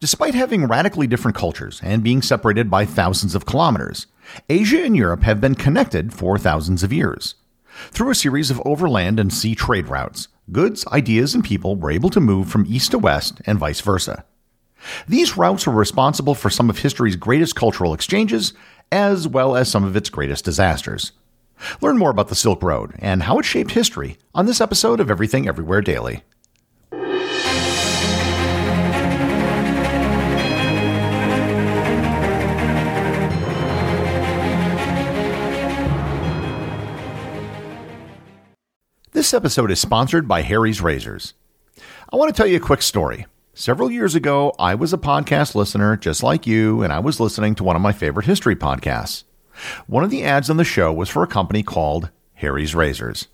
Despite having radically different cultures and being separated by thousands of kilometers, Asia and Europe have been connected for thousands of years. Through a series of overland and sea trade routes, goods, ideas, and people were able to move from east to west and vice versa. These routes were responsible for some of history's greatest cultural exchanges, as well as some of its greatest disasters. Learn more about the Silk Road and how it shaped history on this episode of Everything Everywhere Daily. This episode is sponsored by Harry's Razors. I want to tell you a quick story. Several years ago, I was a podcast listener just like you, and I was listening to one of my favorite history podcasts. One of the ads on the show was for a company called Harry's Razors.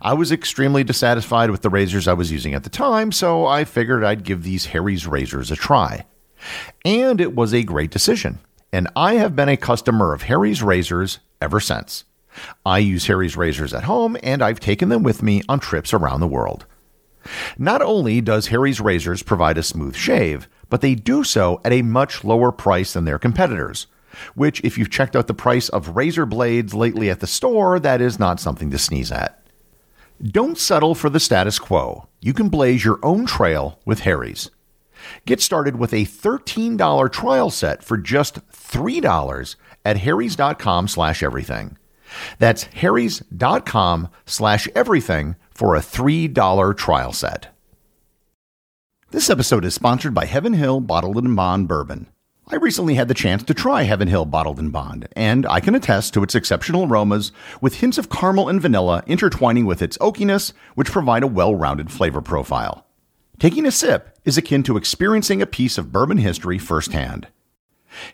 I was extremely dissatisfied with the razors I was using at the time, so I figured I'd give these Harry's Razors a try. And it was a great decision, and I have been a customer of Harry's Razors ever since. I use Harry's razors at home, and I've taken them with me on trips around the world. Not only does Harry's razors provide a smooth shave, but they do so at a much lower price than their competitors, which, if you've checked out the price of razor blades lately at the store, that is not something to sneeze at. Don't settle for the status quo. You can blaze your own trail with Harry's. Get started with a $13 trial set for just $3 at harrys.com/everything. That's harrys.com/everything for a $3 trial set. This episode is sponsored by Heaven Hill Bottled and Bond Bourbon. I recently had the chance to try Heaven Hill Bottled and Bond, and I can attest to its exceptional aromas with hints of caramel and vanilla intertwining with its oakiness, which provide a well-rounded flavor profile. Taking a sip is akin to experiencing a piece of bourbon history firsthand.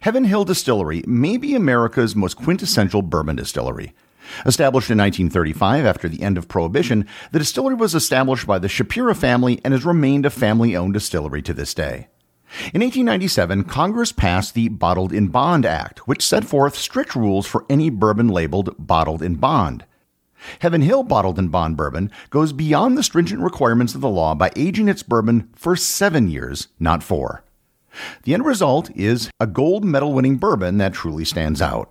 Heaven Hill Distillery may be America's most quintessential bourbon distillery. Established in 1935 after the end of Prohibition, the distillery was established by the Shapira family and has remained a family-owned distillery to this day. In 1897, Congress passed the Bottled in Bond Act, which set forth strict rules for any bourbon labeled Bottled in Bond. Heaven Hill Bottled in Bond Bourbon goes beyond the stringent requirements of the law by aging its bourbon for 7 years, not 4. The end result is a gold medal-winning bourbon that truly stands out.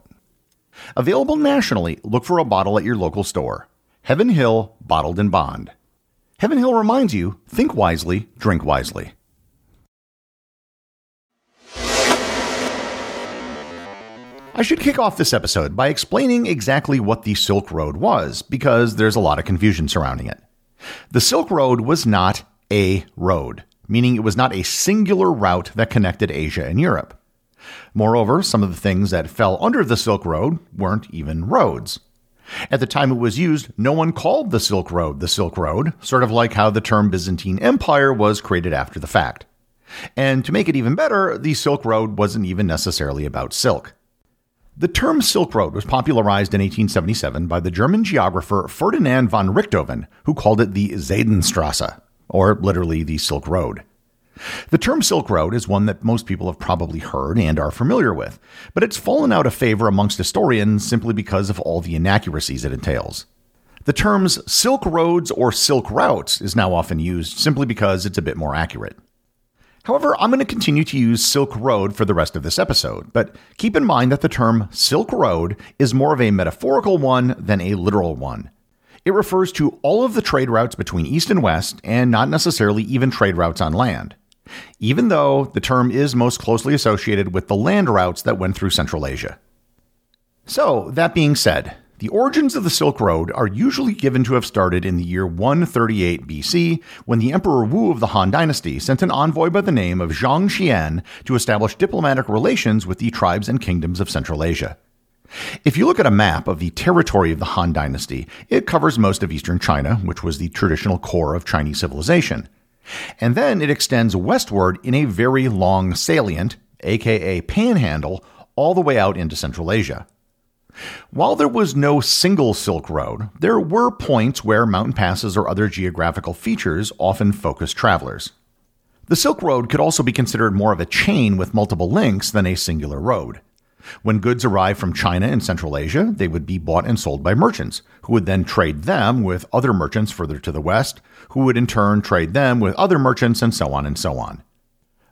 Available nationally, look for a bottle at your local store. Heaven Hill Bottled in Bond. Heaven Hill reminds you, think wisely, drink wisely. I should kick off this episode by explaining exactly what the Silk Road was, because there's a lot of confusion surrounding it. The Silk Road was not a road, meaning it was not a singular route that connected Asia and Europe. Moreover, some of the things that fell under the Silk Road weren't even roads. At the time it was used, no one called the Silk Road, sort of like how the term Byzantine Empire was created after the fact. And to make it even better, the Silk Road wasn't even necessarily about silk. The term Silk Road was popularized in 1877 by the German geographer Ferdinand von Richthofen, who called it the Seidenstrasse, or literally the Silk Road. The term Silk Road is one that most people have probably heard and are familiar with, but it's fallen out of favor amongst historians simply because of all the inaccuracies it entails. The terms Silk Roads or Silk Routes is now often used simply because it's a bit more accurate. However, I'm going to continue to use Silk Road for the rest of this episode, but keep in mind that the term Silk Road is more of a metaphorical one than a literal one. It refers to all of the trade routes between East and West, and not necessarily even trade routes on land, even though the term is most closely associated with the land routes that went through Central Asia. So, that being said, the origins of the Silk Road are usually given to have started in the year 138 BC, when the Emperor Wu of the Han Dynasty sent an envoy by the name of Zhang Qian to establish diplomatic relations with the tribes and kingdoms of Central Asia. If you look at a map of the territory of the Han Dynasty, it covers most of eastern China, which was the traditional core of Chinese civilization. And then it extends westward in a very long salient, aka panhandle, all the way out into Central Asia. While there was no single Silk Road, there were points where mountain passes or other geographical features often focused travelers. The Silk Road could also be considered more of a chain with multiple links than a singular road. When goods arrived from China and Central Asia, they would be bought and sold by merchants, who would then trade them with other merchants further to the west, who would in turn trade them with other merchants, and so on and so on.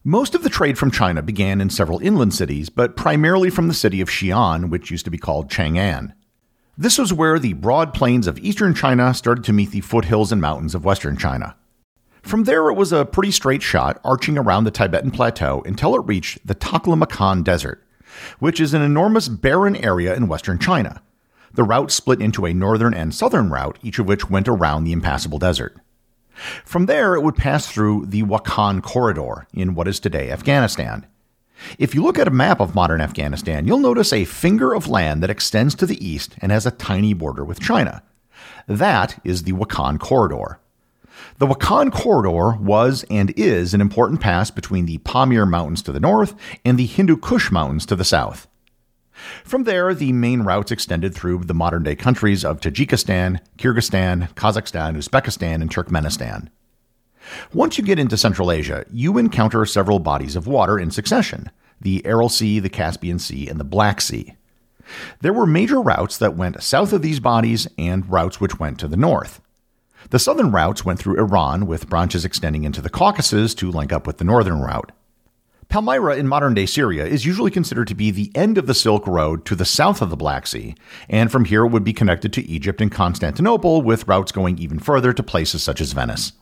Most of the trade from China began in several inland cities, but primarily from the city of Xi'an, which used to be called Chang'an. This was where the broad plains of eastern China started to meet the foothills and mountains of western China. From there, it was a pretty straight shot, arching around the Tibetan Plateau until it reached the Taklamakan Desert, which is an enormous barren area in western China. The route split into a northern and southern route, each of which went around the impassable desert. From there, it would pass through the Wakhan Corridor in what is today Afghanistan. If you look at a map of modern Afghanistan, you'll notice a finger of land that extends to the east and has a tiny border with China. That is the Wakhan Corridor. The Wakhan Corridor was and is an important pass between the Pamir Mountains to the north and the Hindu Kush Mountains to the south. From there, the main routes extended through the modern-day countries of Tajikistan, Kyrgyzstan, Kazakhstan, Uzbekistan, and Turkmenistan. Once you get into Central Asia, you encounter several bodies of water in succession: the Aral Sea, the Caspian Sea, and the Black Sea. There were major routes that went south of these bodies and routes which went to the north. The southern routes went through Iran, with branches extending into the Caucasus to link up with the northern route. Palmyra in modern-day Syria is usually considered to be the end of the Silk Road to the south of the Black Sea, and from here it would be connected to Egypt and Constantinople, with routes going even further to places such as Venice.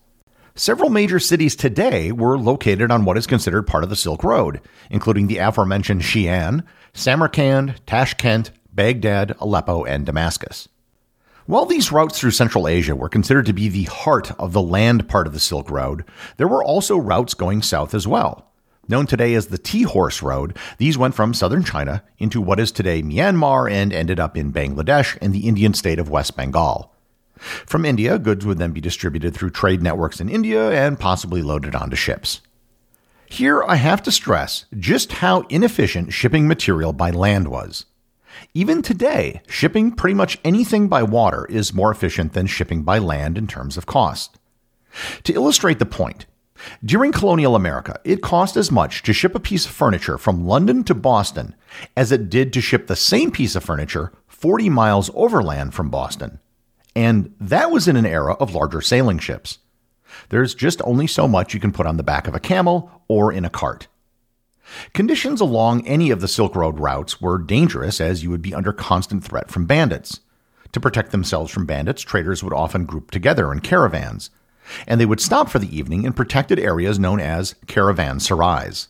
Several major cities today were located on what is considered part of the Silk Road, including the aforementioned Xi'an, Samarkand, Tashkent, Baghdad, Aleppo, and Damascus. While these routes through Central Asia were considered to be the heart of the land part of the Silk Road, there were also routes going south as well. Known today as the Tea Horse Road, these went from southern China into what is today Myanmar and ended up in Bangladesh and the Indian state of West Bengal. From India, goods would then be distributed through trade networks in India and possibly loaded onto ships. Here I have to stress just how inefficient shipping material by land was. Even today, shipping pretty much anything by water is more efficient than shipping by land in terms of cost. To illustrate the point, during colonial America, it cost as much to ship a piece of furniture from London to Boston as it did to ship the same piece of furniture 40 miles overland from Boston. And that was in an era of larger sailing ships. There's just only so much you can put on the back of a camel or in a cart. Conditions along any of the Silk Road routes were dangerous, as you would be under constant threat from bandits. To protect themselves from bandits, traders would often group together in caravans, and they would stop for the evening in protected areas known as caravanserais.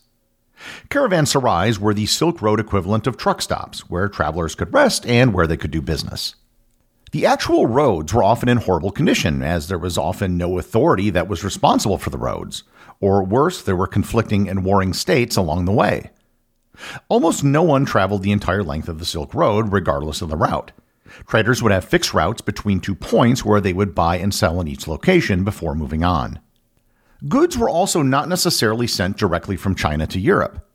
Caravanserais were the Silk Road equivalent of truck stops, where travelers could rest and where they could do business. The actual roads were often in horrible condition, as there was often no authority that was responsible for the roads, or worse, there were conflicting and warring states along the way. Almost no one traveled the entire length of the Silk Road, regardless of the route. Traders would have fixed routes between two points where they would buy and sell in each location before moving on. Goods were also not necessarily sent directly from China to Europe.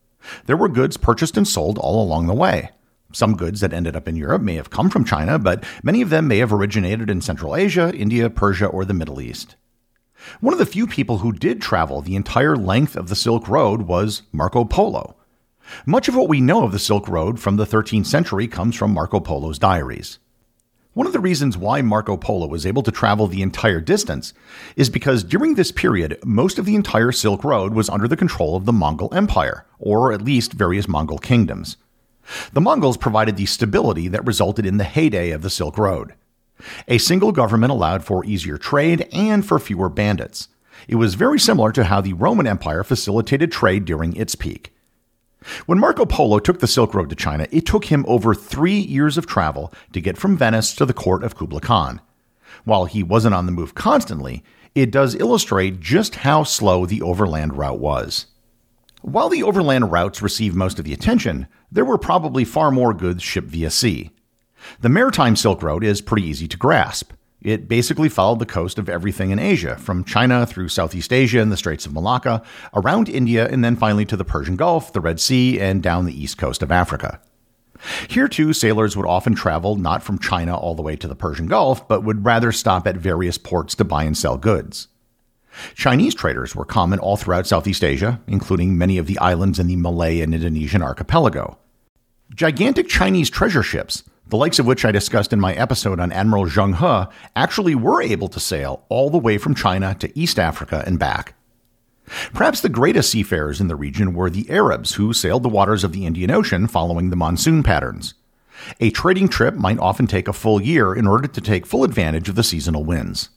There were goods purchased and sold all along the way. Some goods that ended up in Europe may have come from China, but many of them may have originated in Central Asia, India, Persia, or the Middle East. One of the few people who did travel the entire length of the Silk Road was Marco Polo. Much of what we know of the Silk Road from the 13th century comes from Marco Polo's diaries. One of the reasons why Marco Polo was able to travel the entire distance is because during this period, most of the entire Silk Road was under the control of the Mongol Empire, or at least various Mongol kingdoms. The Mongols provided the stability that resulted in the heyday of the Silk Road. A single government allowed for easier trade and for fewer bandits. It was very similar to how the Roman Empire facilitated trade during its peak. When Marco Polo took the Silk Road to China, it took him over 3 years of travel to get from Venice to the court of Kublai Khan. While he wasn't on the move constantly, it does illustrate just how slow the overland route was. While the overland routes received most of the attention, there were probably far more goods shipped via sea. The maritime Silk Road is pretty easy to grasp. It basically followed the coast of everything in Asia, from China through Southeast Asia and the Straits of Malacca, around India, and then finally to the Persian Gulf, the Red Sea, and down the east coast of Africa. Here, too, sailors would often travel not from China all the way to the Persian Gulf, but would rather stop at various ports to buy and sell goods. Chinese traders were common all throughout Southeast Asia, including many of the islands in the Malay and Indonesian archipelago. Gigantic Chinese treasure ships, the likes of which I discussed in my episode on Admiral Zheng He, actually were able to sail all the way from China to East Africa and back. Perhaps the greatest seafarers in the region were the Arabs, who sailed the waters of the Indian Ocean following the monsoon patterns. A trading trip might often take a full year in order to take full advantage of the seasonal winds.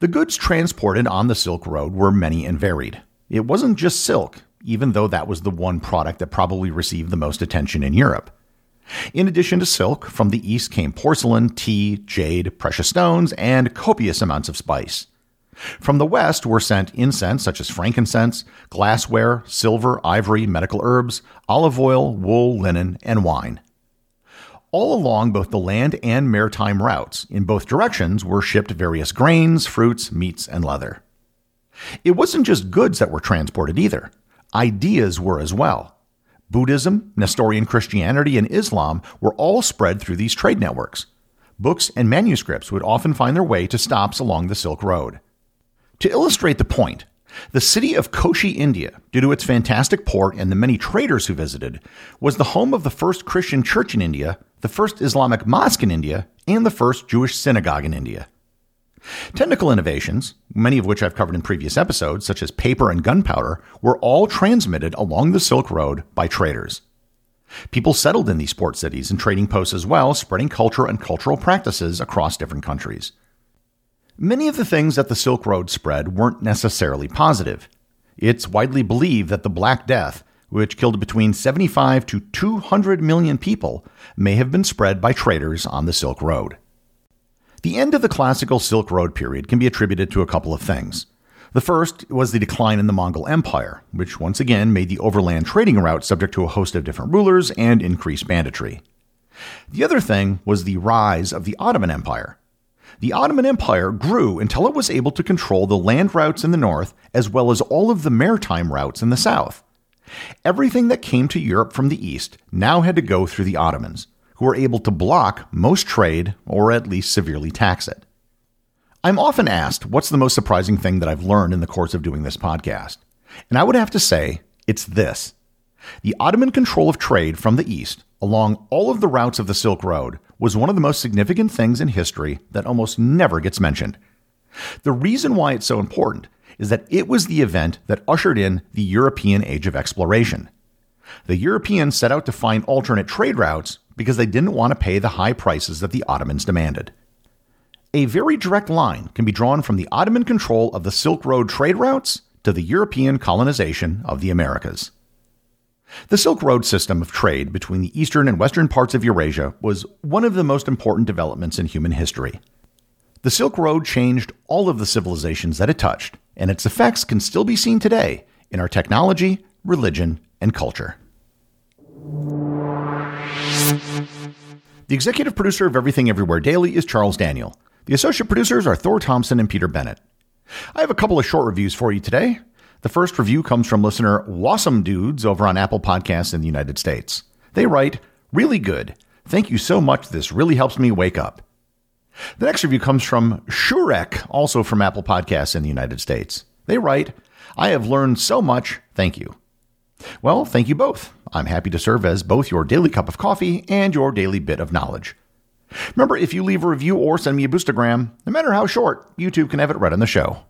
The goods transported on the Silk Road were many and varied. It wasn't just silk, even though that was the one product that probably received the most attention in Europe. In addition to silk, from the east came porcelain, tea, jade, precious stones, and copious amounts of spice. From the west were sent incense such as frankincense, glassware, silver, ivory, medical herbs, olive oil, wool, linen, and wine. All along both the land and maritime routes, in both directions, were shipped various grains, fruits, meats, and leather. It wasn't just goods that were transported either. Ideas were as well. Buddhism, Nestorian Christianity, and Islam were all spread through these trade networks. Books and manuscripts would often find their way to stops along the Silk Road. To illustrate the point, the city of Kochi, India, due to its fantastic port and the many traders who visited, was the home of the first Christian church in India, the first Islamic mosque in India, and the first Jewish synagogue in India. Technical innovations, many of which I've covered in previous episodes, such as paper and gunpowder, were all transmitted along the Silk Road by traders. People settled in these port cities and trading posts as well, spreading culture and cultural practices across different countries. Many of the things that the Silk Road spread weren't necessarily positive. It's widely believed that the Black Death, which killed between 75 to 200 million people, may have been spread by traders on the Silk Road. The end of the classical Silk Road period can be attributed to a couple of things. The first was the decline in the Mongol Empire, which once again made the overland trading route subject to a host of different rulers and increased banditry. The other thing was the rise of the Ottoman Empire. The Ottoman Empire grew until it was able to control the land routes in the north as well as all of the maritime routes in the south. Everything that came to Europe from the east now had to go through the Ottomans, who were able to block most trade or at least severely tax it. I'm often asked what's the most surprising thing that I've learned in the course of doing this podcast, and I would have to say it's this. The Ottoman control of trade from the east along all of the routes of the Silk Road was one of the most significant things in history that almost never gets mentioned. The reason why it's so important is that it was the event that ushered in the European Age of Exploration. The Europeans set out to find alternate trade routes because they didn't want to pay the high prices that the Ottomans demanded. A very direct line can be drawn from the Ottoman control of the Silk Road trade routes to the European colonization of the Americas. The Silk Road system of trade between the eastern and western parts of Eurasia was one of the most important developments in human history. The Silk Road changed all of the civilizations that it touched, and its effects can still be seen today in our technology, religion, and culture. The executive producer of Everything Everywhere Daily is Charles Daniel. The associate producers are Thor Thompson and Peter Bennett. I have a couple of short reviews for you today. The first review comes from listener Wassom Dudes over on Apple Podcasts in the United States. They write, "Really good. Thank you so much. This really helps me wake up." The next review comes from Shurek, also from Apple Podcasts in the United States. They write, "I have learned so much. Thank you." Well, thank you both. I'm happy to serve as both your daily cup of coffee and your daily bit of knowledge. Remember, if you leave a review or send me a boostagram, no matter how short, YouTube can have it read on the show.